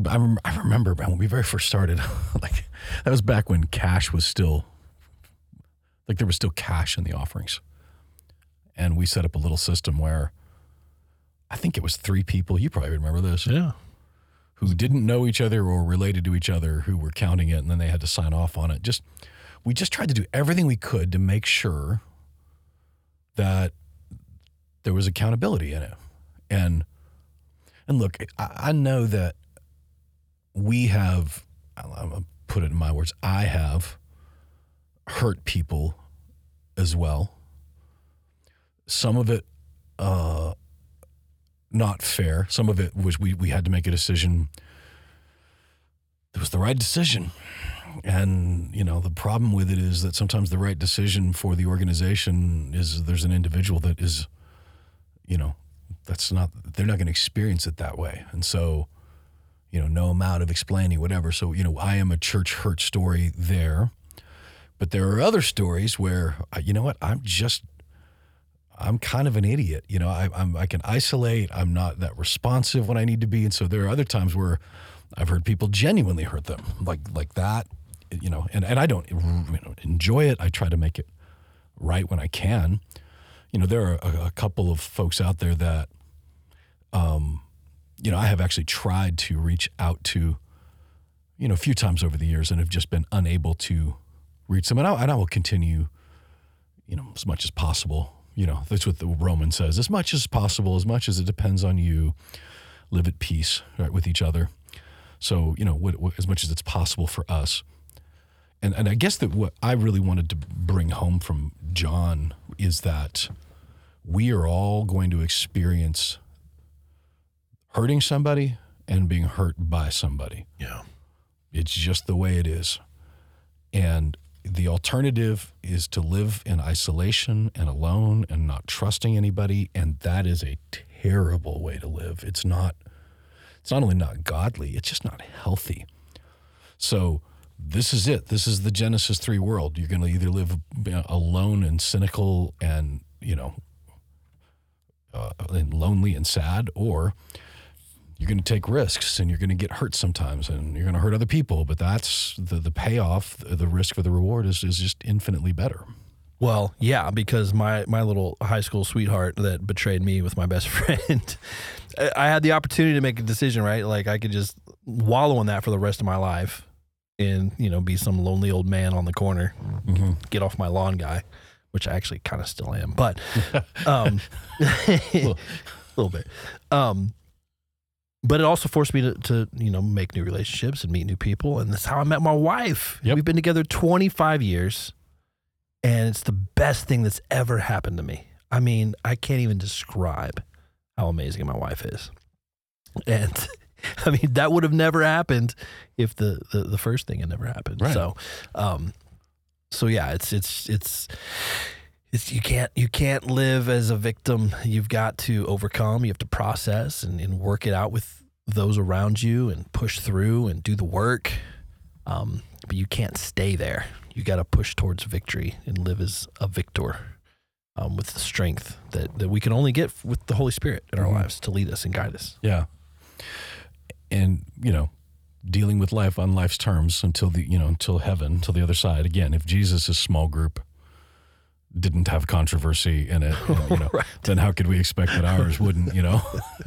I, rem- I remember when we very first started, like that was back when cash was still, like there was still cash in the offerings, and we set up a little system where, I think it was three people. You probably remember this, yeah, who didn't know each other or related to each other who were counting it, and then they had to sign off on it. Just we just tried to do everything we could to make sure that there was accountability in it. And and look, I, I know that we have, I'm gonna put it in my words, I have hurt people as well. Some of it uh, not fair. Some of it was we, we had to make a decision. It was the right decision. And, you know, the problem with it is that sometimes the right decision for the organization is there's an individual that is you know, that's not, they're not going to experience it that way. And so, you know, no amount of explaining, whatever. So, you know, I am a church hurt story there, but there are other stories where, you know what, I'm just, I'm kind of an idiot. You know, I, I'm, I can isolate. I'm not that responsive when I need to be. And so there are other times where I've heard people genuinely hurt them like, like that, you know, and, and I don't you know, enjoy it. I try to make it right when I can. You know, there are a, a couple of folks out there that, um, you know, I have actually tried to reach out to, you know, a few times over the years and have just been unable to reach them. And I, and I will continue, you know, as much as possible. You know, that's what the Roman says, as much as possible, as much as it depends on you, live at peace, right, with each other. So, you know, what, what, as much as it's possible for us. And and I guess that what I really wanted to bring home from John is that we are all going to experience hurting somebody and being hurt by somebody. Yeah. It's just the way it is. And the alternative is to live in isolation and alone and not trusting anybody. And that is a terrible way to live. It's not, it's not only not godly, it's just not healthy. So this is it. This is the Genesis three world. You're going to either live alone and cynical and, you know, uh, and lonely and sad, or you're going to take risks and you're going to get hurt sometimes and you're going to hurt other people. But that's the, the payoff, the risk for the reward is, is just infinitely better. Well, yeah, because my, my little high school sweetheart that betrayed me with my best friend, I had the opportunity to make a decision, right? Like I could just wallow in that for the rest of my life and, you know, be some lonely old man on the corner, mm-hmm. get off my lawn guy, which I actually kind of still am, but um, a little, little bit. Um, But it also forced me to, to, you know, make new relationships and meet new people. And that's how I met my wife. Yep. We've been together twenty-five years, and it's the best thing that's ever happened to me. I mean, I can't even describe how amazing my wife is. And, I mean, that would have never happened if the, the, the first thing had never happened. Right. So, um, so yeah, it's, it's, it's... It's, you can't you can't live as a victim. You've got to overcome. You have to process and, and work it out with those around you and push through and do the work. Um, but you can't stay there. You got to push towards victory and live as a victor um, with the strength that, that we can only get with the Holy Spirit in our mm-hmm. lives to lead us and guide us. Yeah. And, you know, dealing with life on life's terms until the, you know, until heaven, until the other side. Again, if Jesus is small group, didn't have controversy in it, and, you know, right. then how could we expect that ours wouldn't, you know?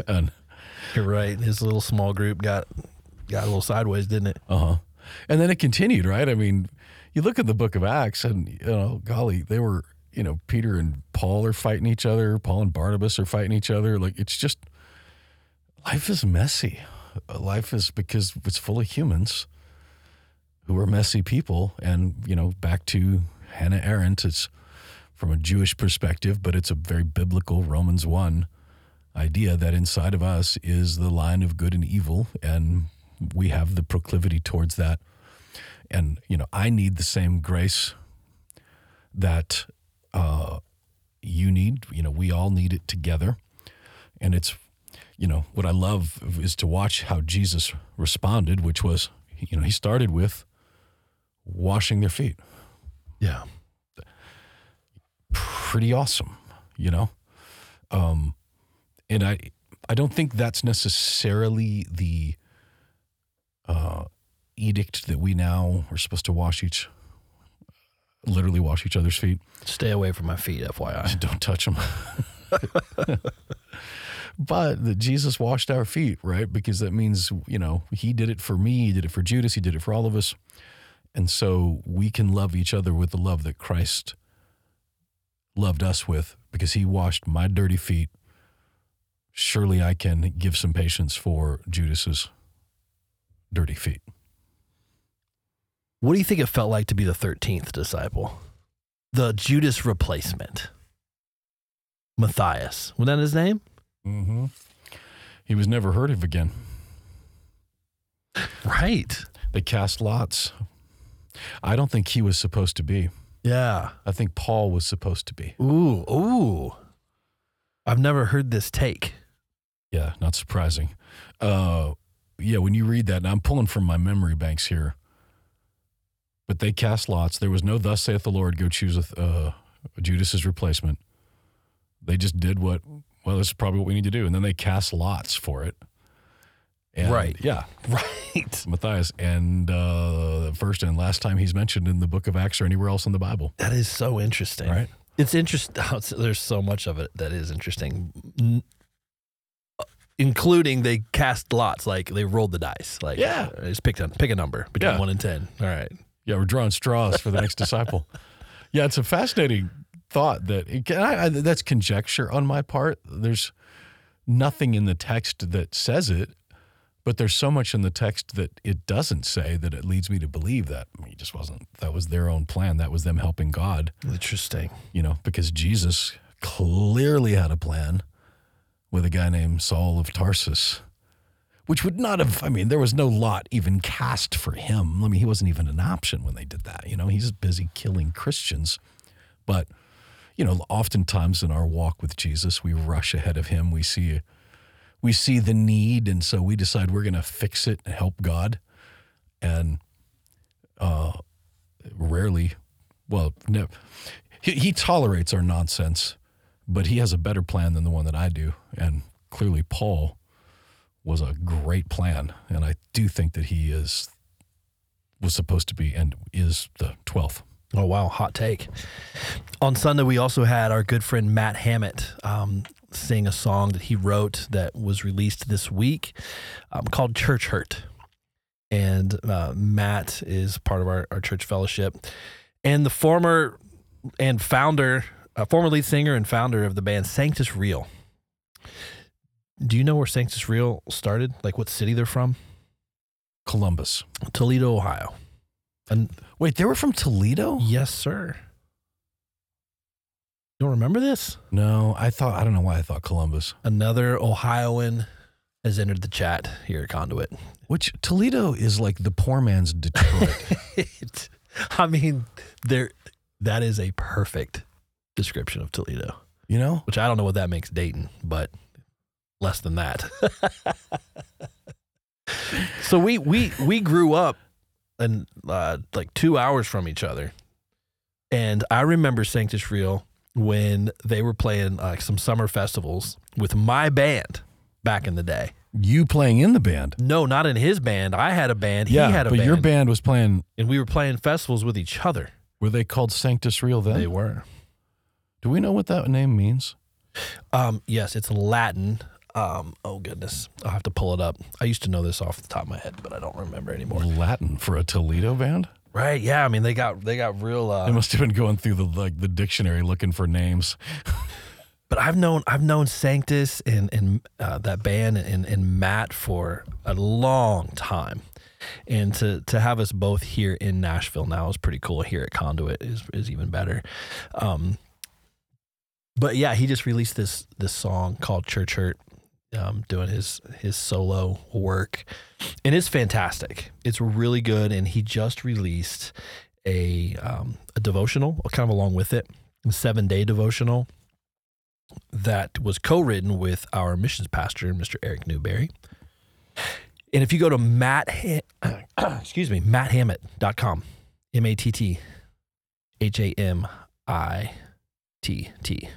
And, you're right. His little small group got got a little sideways, didn't it? Uh-huh. And then it continued, right? I mean, you look at the book of Acts and, you know, golly, they were, you know, Peter and Paul are fighting each other. Paul and Barnabas are fighting each other. Like, it's just, life is messy. Life is, because it's full of humans who are messy people. And, you know, back to Hannah Arendt, it's, from a Jewish perspective, but it's a very biblical Romans one idea that inside of us is the line of good and evil, and we have the proclivity towards that. And, you know, I need the same grace that uh, you need. You know, we all need it together. And it's, you know, what I love is to watch how Jesus responded, which was, you know, he started with washing their feet. Yeah. Pretty awesome, you know? Um, and I I don't think that's necessarily the uh, edict that we now are supposed to wash each, literally wash each other's feet. Stay away from my feet, F Y I. Just don't touch them. But that Jesus washed our feet, right? Because that means, you know, he did it for me, he did it for Judas, he did it for all of us. And so we can love each other with the love that Christ loved us with, because he washed my dirty feet. Surely I can give some patience for Judas's dirty feet. What do you think it felt like to be the thirteenth disciple? The Judas replacement. Matthias. Wasn't that his name? Mm-hmm. He was never heard of again. Right. They cast lots. I don't think he was supposed to be. Yeah. I think Paul was supposed to be. Ooh, ooh. I've never heard this take. Yeah, not surprising. Uh, yeah, when you read that, and I'm pulling from my memory banks here, but they cast lots. There was no thus saith the Lord, go choose a, uh, Judas's replacement. They just did what, well, this is probably what we need to do. And then they cast lots for it. And, right. Yeah. Right. Matthias. And uh, the first and last time he's mentioned in the book of Acts or anywhere else in the Bible. That is so interesting. Right. It's interesting. There's so much of it that is interesting, N- including they cast lots, like they rolled the dice. Like, yeah. Uh, just picked a, pick a number between yeah. one and ten. All right. Yeah. We're drawing straws for the next disciple. Yeah. It's a fascinating thought that it, I, I, that's conjecture on my part. There's nothing in the text that says it. But there's so much in the text that it doesn't say that it leads me to believe that I mean, it just wasn't, that was their own plan. That was them helping God. Interesting. You know, because Jesus clearly had a plan with a guy named Saul of Tarsus, which would not have, I mean, there was no lot even cast for him. I mean, he wasn't even an option when they did that. You know, he's busy killing Christians. But, you know, oftentimes in our walk with Jesus, we rush ahead of him. We see We see the need, and so we decide we're going to fix it and help God. And uh, rarely, well, no, he, he tolerates our nonsense, but he has a better plan than the one that I do. And clearly Paul was a great plan, and I do think that he is was supposed to be and is the twelfth. Oh, wow, hot take. On Sunday, we also had our good friend Matt Hammitt um, sing a song that he wrote that was released this week um, called Church Hurt. And uh, Matt is part of our, our church fellowship. And the former and founder, uh, former lead singer and founder of the band Sanctus Real. Do you know where Sanctus Real started? Like what city they're from? Columbus. Toledo, Ohio. And wait, they were from Toledo? Yes, sir. You don't remember this? No, I thought, I don't know why I thought Columbus. Another Ohioan has entered the chat here at Conduit. Which, Toledo is like the poor man's Detroit. it, I mean, there that is a perfect description of Toledo. You know? Which I don't know what that makes Dayton, but less than that. So we we we grew up and uh, like two hours from each other. And I remember Sanctus Real when they were playing uh, some summer festivals with my band back in the day. You playing in the band? No, not in his band. I had a band. Yeah, he had a but band. But your band was playing. And we were playing festivals with each other. Were they called Sanctus Real then? They were. Do we know what that name means? Um, yes, it's Latin. Um, oh, goodness. I'll have to pull it up. I used to know this off the top of my head, but I don't remember anymore. Latin for a Toledo band? Right, yeah. I mean, they got they got real... Uh, they must have been going through the like the dictionary looking for names. But I've known I've known Sanctus and, and uh, that band and, and Matt for a long time. And to, to have us both here in Nashville now is pretty cool. Here at Conduit is, is even better. Um, but, yeah, he just released this this song called Church Hurt. Um, doing his his solo work, and it's fantastic. It's really good, and he just released a um, a devotional, kind of along with it, a seven day devotional that was co-written with our missions pastor, Mister Eric Newberry. And if you go to Matt, ha- excuse me, Matt Hammitt dot com, M A T T H A M I T T.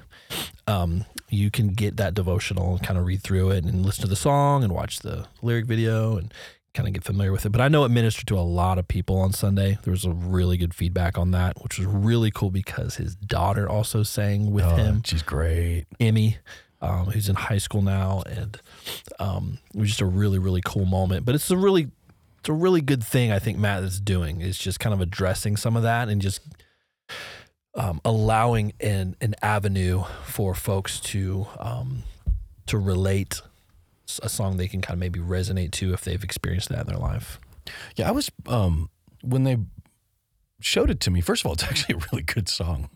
Um, you can get that devotional and kind of read through it and listen to the song and watch the lyric video and kind of get familiar with it. But I know it ministered to a lot of people on Sunday. There was a really good feedback on that, which was really cool because his daughter also sang with oh, him. She's great. Emmy, um, who's in high school now. And, um, it was just a really, really cool moment, but it's a really, it's a really good thing. I think Matt is doing is just kind of addressing some of that and just, Um, allowing an, an avenue for folks to um, to relate a song they can kind of maybe resonate to if they've experienced that in their life. Yeah, I was, um, when they showed it to me, first of all, it's actually a really good song.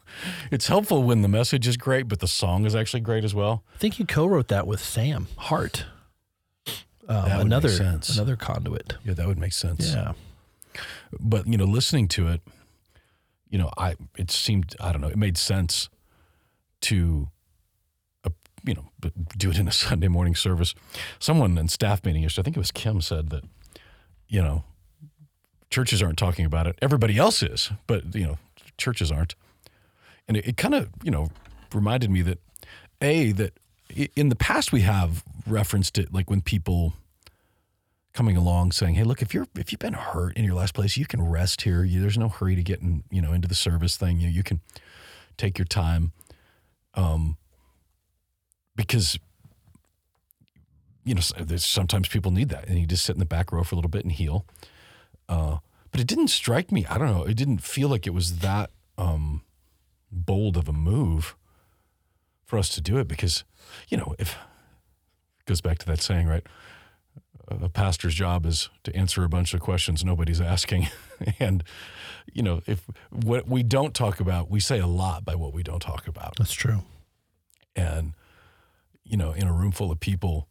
It's helpful when the message is great, but the song is actually great as well. I think you co-wrote that with Sam Hart. Um, that would another, make sense. Another Conduit. Yeah, that would make sense. Yeah. But, you know, listening to it, You know, I it seemed, I don't know, it made sense to, uh, you know, do it in a Sunday morning service. Someone in staff meeting yesterday, I think it was Kim, said that, you know, churches aren't talking about it. Everybody else is, but, you know, churches aren't. And it, it kind of, you know, reminded me that, A, that in the past we have referenced it, like when people coming along saying, hey, look, if you're if you've been hurt in your last place, you can rest here. You, there's no hurry to get in, you know, into the service thing. You, you can take your time. Um, because, you know, there's sometimes people need that, and you just sit in the back row for a little bit and heal. Uh, but it didn't strike me. I don't know. It didn't feel like it was that um, bold of a move for us to do it because, you know, if it goes back to that saying, right? A pastor's job is to answer a bunch of questions nobody's asking. And, you know, if what we don't talk about, we say a lot by what we don't talk about. That's true. And, you know, in a room full of people,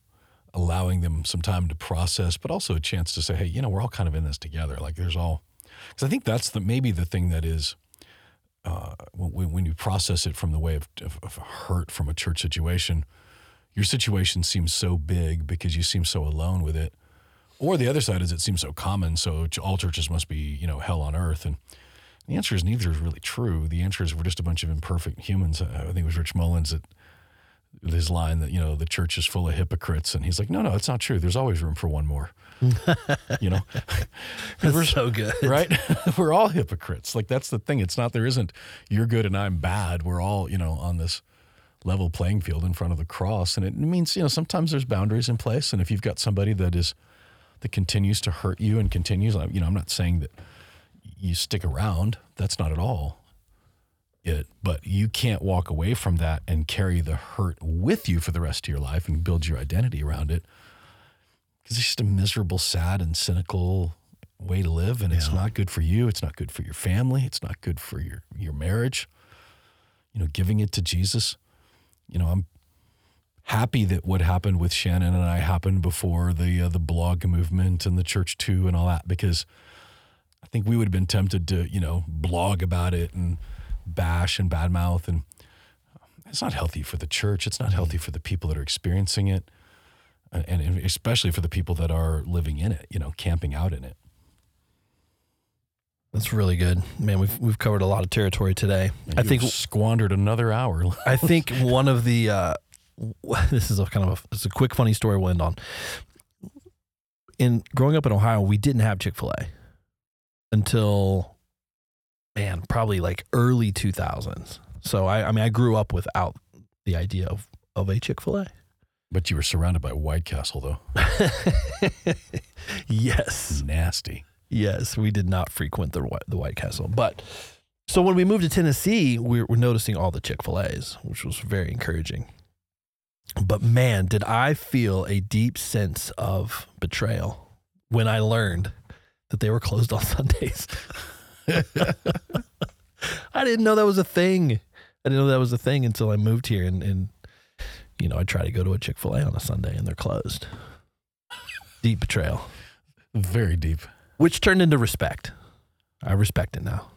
allowing them some time to process, but also a chance to say, hey, you know, we're all kind of in this together. Like there's all, because I think that's the maybe the thing that is, uh, when, when you process it from the way of, of, of hurt from a church situation, your situation seems so big because you seem so alone with it. Or the other side is it seems so common, so all churches must be, you know, hell on earth. And the answer is neither is really true. The answer is we're just a bunch of imperfect humans. I think it was Rich Mullins that his line that, you know, the church is full of hypocrites. And he's like, no, no, it's not true. There's always room for one more, you know? That's we're, so good. Right? We're all hypocrites. Like, that's the thing. It's not, there isn't, you're good and I'm bad. We're all, you know, on this level playing field in front of the cross. And it means, you know, sometimes there's boundaries in place. And if you've got somebody that is, that continues to hurt you and continues, you know, I'm not saying that you stick around. That's not at all it, but you can't walk away from that and carry the hurt with you for the rest of your life and build your identity around it, because it's just a miserable, sad, and cynical way to live, and yeah. It's not good for you. It's not good for your family. It's not good for your, your marriage. You know, giving it to Jesus. You know, I'm happy that what happened with Shannon and I happened before the uh, the blog movement and the church too and all that, because I think we would have been tempted to, you know, blog about it and bash and badmouth, and it's not healthy for the church. It's not healthy for the people that are experiencing it, and especially for the people that are living in it, you know, camping out in it. That's really good, man. We've we've covered a lot of territory today. I think squandered another hour. I think one of the uh, this is a kind of a, it's a quick funny story we'll end on. In growing up in Ohio, we didn't have Chick-fil-A until, man, probably like early two thousands. So, I, I mean, I grew up without the idea of, of a Chick-fil-A. But you were surrounded by White Castle, though. Yes. Nasty. Yes, we did not frequent the, the White Castle. But so when we moved to Tennessee, we were noticing all the Chick-fil-A's, which was very encouraging. But, man, did I feel a deep sense of betrayal when I learned that they were closed on Sundays. I didn't know that was a thing. I didn't know that was a thing until I moved here, and, and you know, I try to go to a Chick-fil-A on a Sunday and they're closed. Deep betrayal. Very deep. Which turned into respect. I respect it now.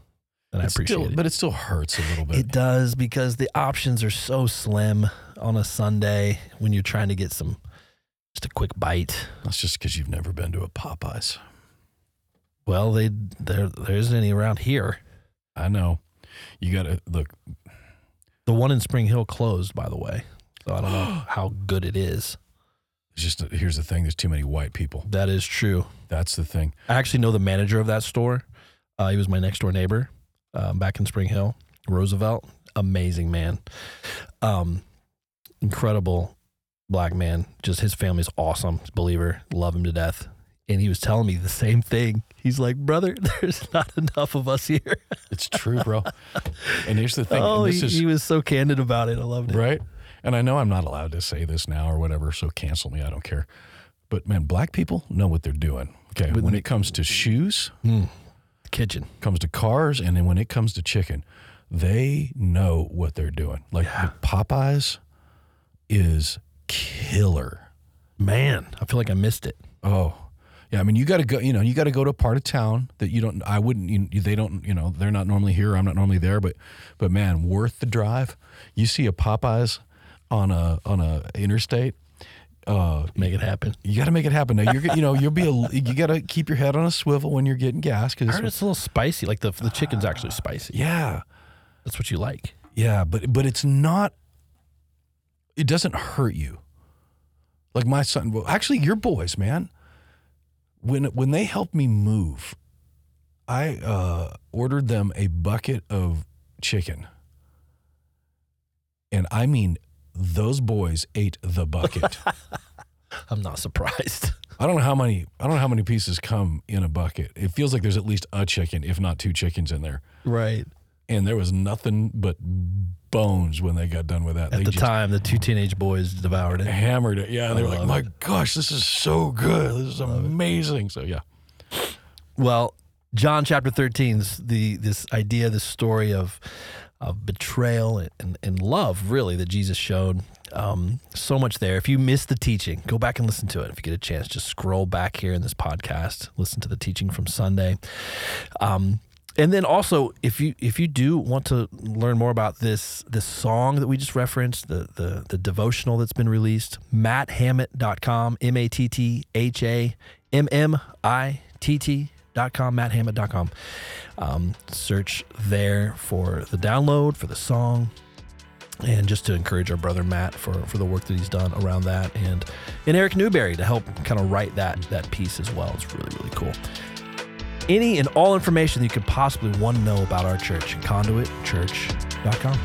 And it's I appreciate still, it. But it still hurts a little bit. It does, because the options are so slim on a Sunday when you're trying to get some, just a quick bite. That's just because you've never been to a Popeyes. Well, they there there isn't any around here. I know. You got to look. The one in Spring Hill closed, by the way. So I don't know how good it is. It's just here's the thing: there's too many white people. That is true. That's the thing. I actually know the manager of that store. Uh, he was my next door neighbor um, back in Spring Hill, Roosevelt. Amazing man, um, incredible black man. Just his family's awesome. Believer, love him to death. And he was telling me the same thing. He's like, brother, there's not enough of us here. It's true, bro. And here's the thing. Oh, this he, is, he was so candid about it. I loved it. Right? And I know I'm not allowed to say this now or whatever, so cancel me. I don't care. But, man, black people know what they're doing. Okay, With when the, it comes to shoes. Mm, kitchen. Comes to cars. And then when it comes to chicken, they know what they're doing. Like, yeah. The Popeyes is killer. Man, I feel like I missed it. Oh, yeah, I mean, you got to go. You know, you got to go to a part of town that you don't. I wouldn't. You, they don't. You know, they're not normally here. I'm not normally there. But, but man, worth the drive. You see a Popeyes on a on a interstate. Uh, make it happen. You got to make it happen. Now you're, you know, you'll be a, you got to keep your head on a swivel when you're getting gas, because it's, it's a little spicy. Like the the chicken's uh, actually spicy. Yeah, that's what you like. Yeah, but but it's not. It doesn't hurt you. Like my son, well, actually, your boys, man. When when they helped me move, I uh, ordered them a bucket of chicken, and I mean, those boys ate the bucket. I'm not surprised. I don't know how many. I don't know how many pieces come in a bucket. It feels like there's at least a chicken, if not two chickens, in there. Right. And there was nothing but bones when they got done with that. At they the time, the two teenage boys devoured it. Hammered it. Yeah, and they I were like, my it. gosh, this is so good. This is amazing. It. So, yeah. Well, John chapter thirteen's the this idea, this story of of betrayal and, and, and love, really, that Jesus showed. Um, so much there. If you missed the teaching, go back and listen to it. If you get a chance, just scroll back here in this podcast. Listen to the teaching from Sunday. Um And then also, if you if you do want to learn more about this this song that we just referenced, the the, the devotional that's been released, Matt Hammitt dot com, M A T T H A M M I T T dot com, Matt Hammitt dot com. Um, search there for the download, for the song, and just to encourage our brother Matt for, for the work that he's done around that, and, and Eric Newberry to help kind of write that, that piece as well. It's really, really cool. Any and all information that you could possibly want to know about our church, Conduit Church dot com.